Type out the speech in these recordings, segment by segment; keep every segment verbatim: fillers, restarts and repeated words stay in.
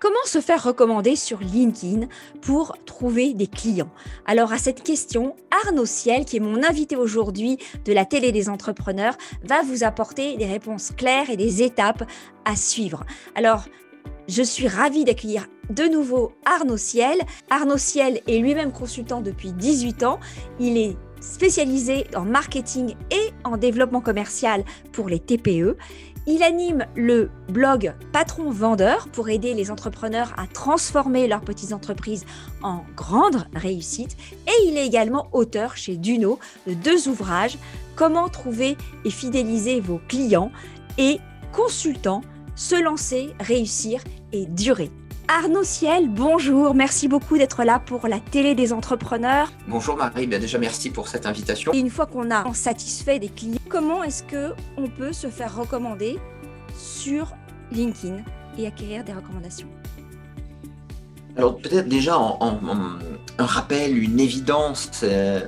Comment se faire recommander sur LinkedIn pour trouver des clients? Alors à cette question, Arnaud Ciel, qui est mon invité aujourd'hui de la télé des entrepreneurs, va vous apporter des réponses claires et des étapes à suivre. Alors, je suis ravie d'accueillir de nouveau Arnaud Ciel. Arnaud Ciel est lui-même consultant depuis dix-huit ans. Il est spécialisé en marketing et en développement commercial pour les T P E. Il anime le blog Patron Vendeur pour aider les entrepreneurs à transformer leurs petites entreprises en grandes réussites. Et il est également auteur chez Dunod de deux ouvrages, Comment trouver et fidéliser vos clients et Consultant, se lancer, réussir et durer. Arnaud Ciel, bonjour, merci beaucoup d'être là pour la télé des entrepreneurs. Bonjour Marie, bien déjà merci pour cette invitation. Et une fois qu'on a satisfait des clients, comment est-ce qu'on peut se faire recommander sur LinkedIn et acquérir des recommandations? Alors peut-être déjà en, en, en, un rappel, une évidence, euh,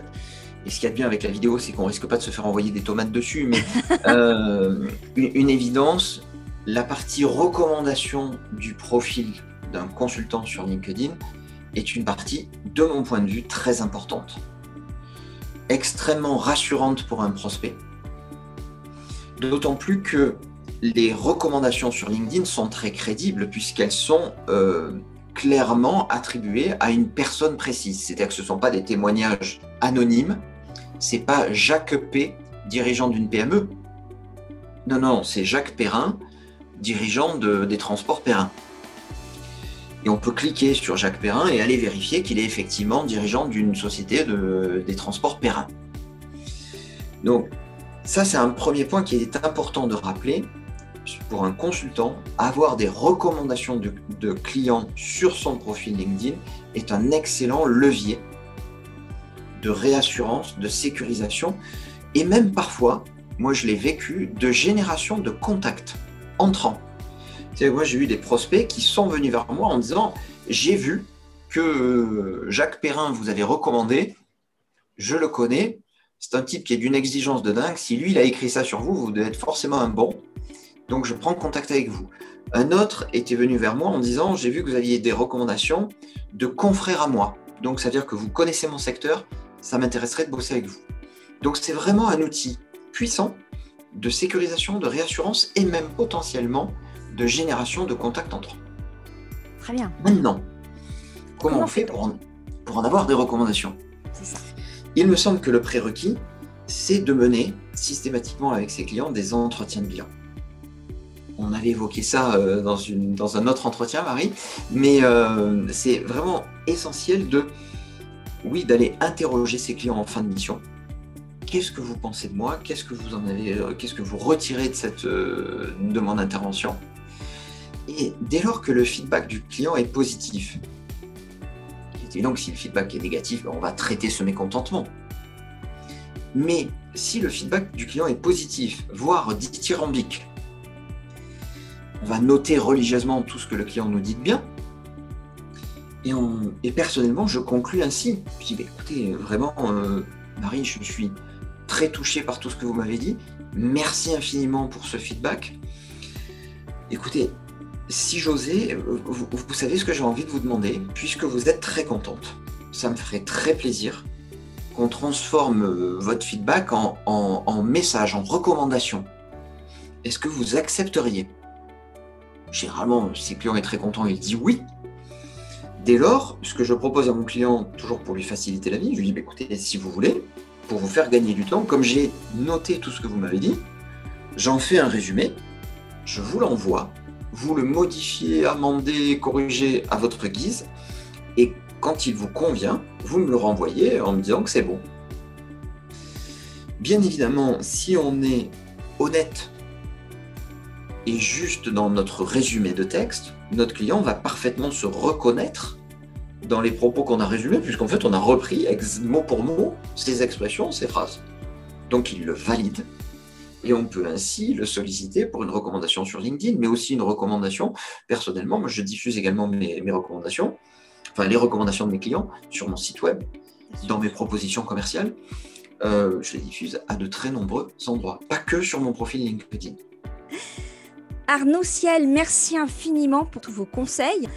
et ce qu'il y a de bien avec la vidéo c'est qu'on risque pas de se faire envoyer des tomates dessus, mais euh, une, une évidence, la partie recommandation du profil d'un consultant sur LinkedIn est une partie, de mon point de vue, très importante, extrêmement rassurante pour un prospect, d'autant plus que les recommandations sur LinkedIn sont très crédibles puisqu'elles sont euh, clairement attribuées à une personne précise, c'est-à-dire que ce ne sont pas des témoignages anonymes, c'est pas Jacques P, dirigeant d'une P M E, non, non, c'est Jacques Perrin, dirigeant de, des transports Perrin. Et on peut cliquer sur Jacques Perrin et aller vérifier qu'il est effectivement dirigeant d'une société de, des transports Perrin. Donc ça, c'est un premier point qui est important de rappeler. Pour un consultant, avoir des recommandations de, de clients sur son profil LinkedIn est un excellent levier de réassurance, de sécurisation et même parfois, moi je l'ai vécu, de génération de contacts entrants. C'est-à-dire que moi, j'ai eu des prospects qui sont venus vers moi en me disant « J'ai vu que Jacques Perrin vous avait recommandé, je le connais, c'est un type qui est d'une exigence de dingue, si lui, il a écrit ça sur vous, vous devez être forcément un bon, donc je prends contact avec vous. » Un autre était venu vers moi en me disant « J'ai vu que vous aviez des recommandations de confrères à moi, donc ça veut dire que vous connaissez mon secteur, ça m'intéresserait de bosser avec vous. » Donc c'est vraiment un outil puissant de sécurisation, de réassurance et même potentiellement de génération de contacts entre eux. Très bien. Maintenant, comment, comment on fait pour en, pour en avoir des recommandations? C'est ça. Il me semble que le prérequis, c'est de mener systématiquement avec ses clients des entretiens de bilan. On avait évoqué ça euh, dans, une, dans un autre entretien, Marie, mais euh, c'est vraiment essentiel de, oui, d'aller interroger ses clients en fin de mission. Qu'est-ce que vous pensez de moi? Qu'est-ce que vous en avez, qu'est-ce que vous retirez de, cette, euh, de mon intervention? Et dès lors que le feedback du client est positif, c'est évident que si le feedback est négatif, on va traiter ce mécontentement. Mais si le feedback du client est positif, voire dithyrambique, on va noter religieusement tout ce que le client nous dit de bien. Et, on, et personnellement, je conclus ainsi. Je dis, bah, écoutez, vraiment, euh, Marie, je suis très touché par tout ce que vous m'avez dit. Merci infiniment pour ce feedback. Écoutez, si j'osais, vous, vous savez ce que j'ai envie de vous demander, puisque vous êtes très contente, ça me ferait très plaisir qu'on transforme votre feedback en, en, en message, en recommandation. Est-ce que vous accepteriez? Généralement, si le client est très content, il dit oui. Dès lors, ce que je propose à mon client, toujours pour lui faciliter la vie, je lui dis, bah, écoutez, si vous voulez, pour vous faire gagner du temps, comme j'ai noté tout ce que vous m'avez dit, j'en fais un résumé, je vous l'envoie, vous le modifiez, amendez, corrigez à votre guise et quand il vous convient, vous me le renvoyez en me disant que c'est bon. Bien évidemment, si on est honnête et juste dans notre résumé de texte, notre client va parfaitement se reconnaître dans les propos qu'on a résumés puisqu'en fait, on a repris ex- mot pour mot ses expressions, ses phrases. Donc, il le valide. Et on peut ainsi le solliciter pour une recommandation sur LinkedIn, mais aussi une recommandation. Personnellement, moi, je diffuse également mes, mes recommandations, enfin les recommandations de mes clients sur mon site web, dans mes propositions commerciales. Euh, je les diffuse à de très nombreux endroits, pas que sur mon profil LinkedIn. Arnaud Ciel, merci infiniment pour tous vos conseils.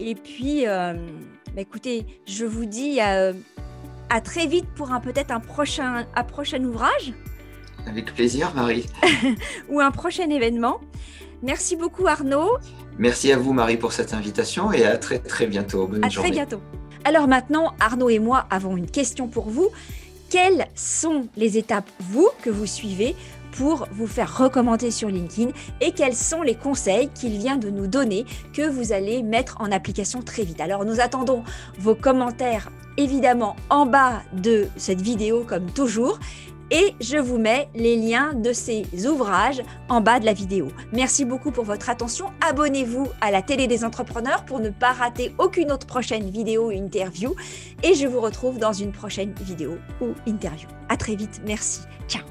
Et puis, euh, bah écoutez, je vous dis à, à très vite pour un, peut-être un prochain, un prochain ouvrage. Avec plaisir, Marie. Ou un prochain événement. Merci beaucoup, Arnaud. Merci à vous, Marie, pour cette invitation et à très, très bientôt. Bonne à journée. À très bientôt. Alors maintenant, Arnaud et moi avons une question pour vous. Quelles sont les étapes, vous, que vous suivez pour vous faire recommander sur LinkedIn et quels sont les conseils qu'il vient de nous donner que vous allez mettre en application très vite. Alors, nous attendons vos commentaires, évidemment, en bas de cette vidéo, comme toujours. Et je vous mets les liens de ces ouvrages en bas de la vidéo. Merci beaucoup pour votre attention. Abonnez-vous à la télé des entrepreneurs pour ne pas rater aucune autre prochaine vidéo ou interview. Et je vous retrouve dans une prochaine vidéo ou interview. À très vite. Merci. Ciao.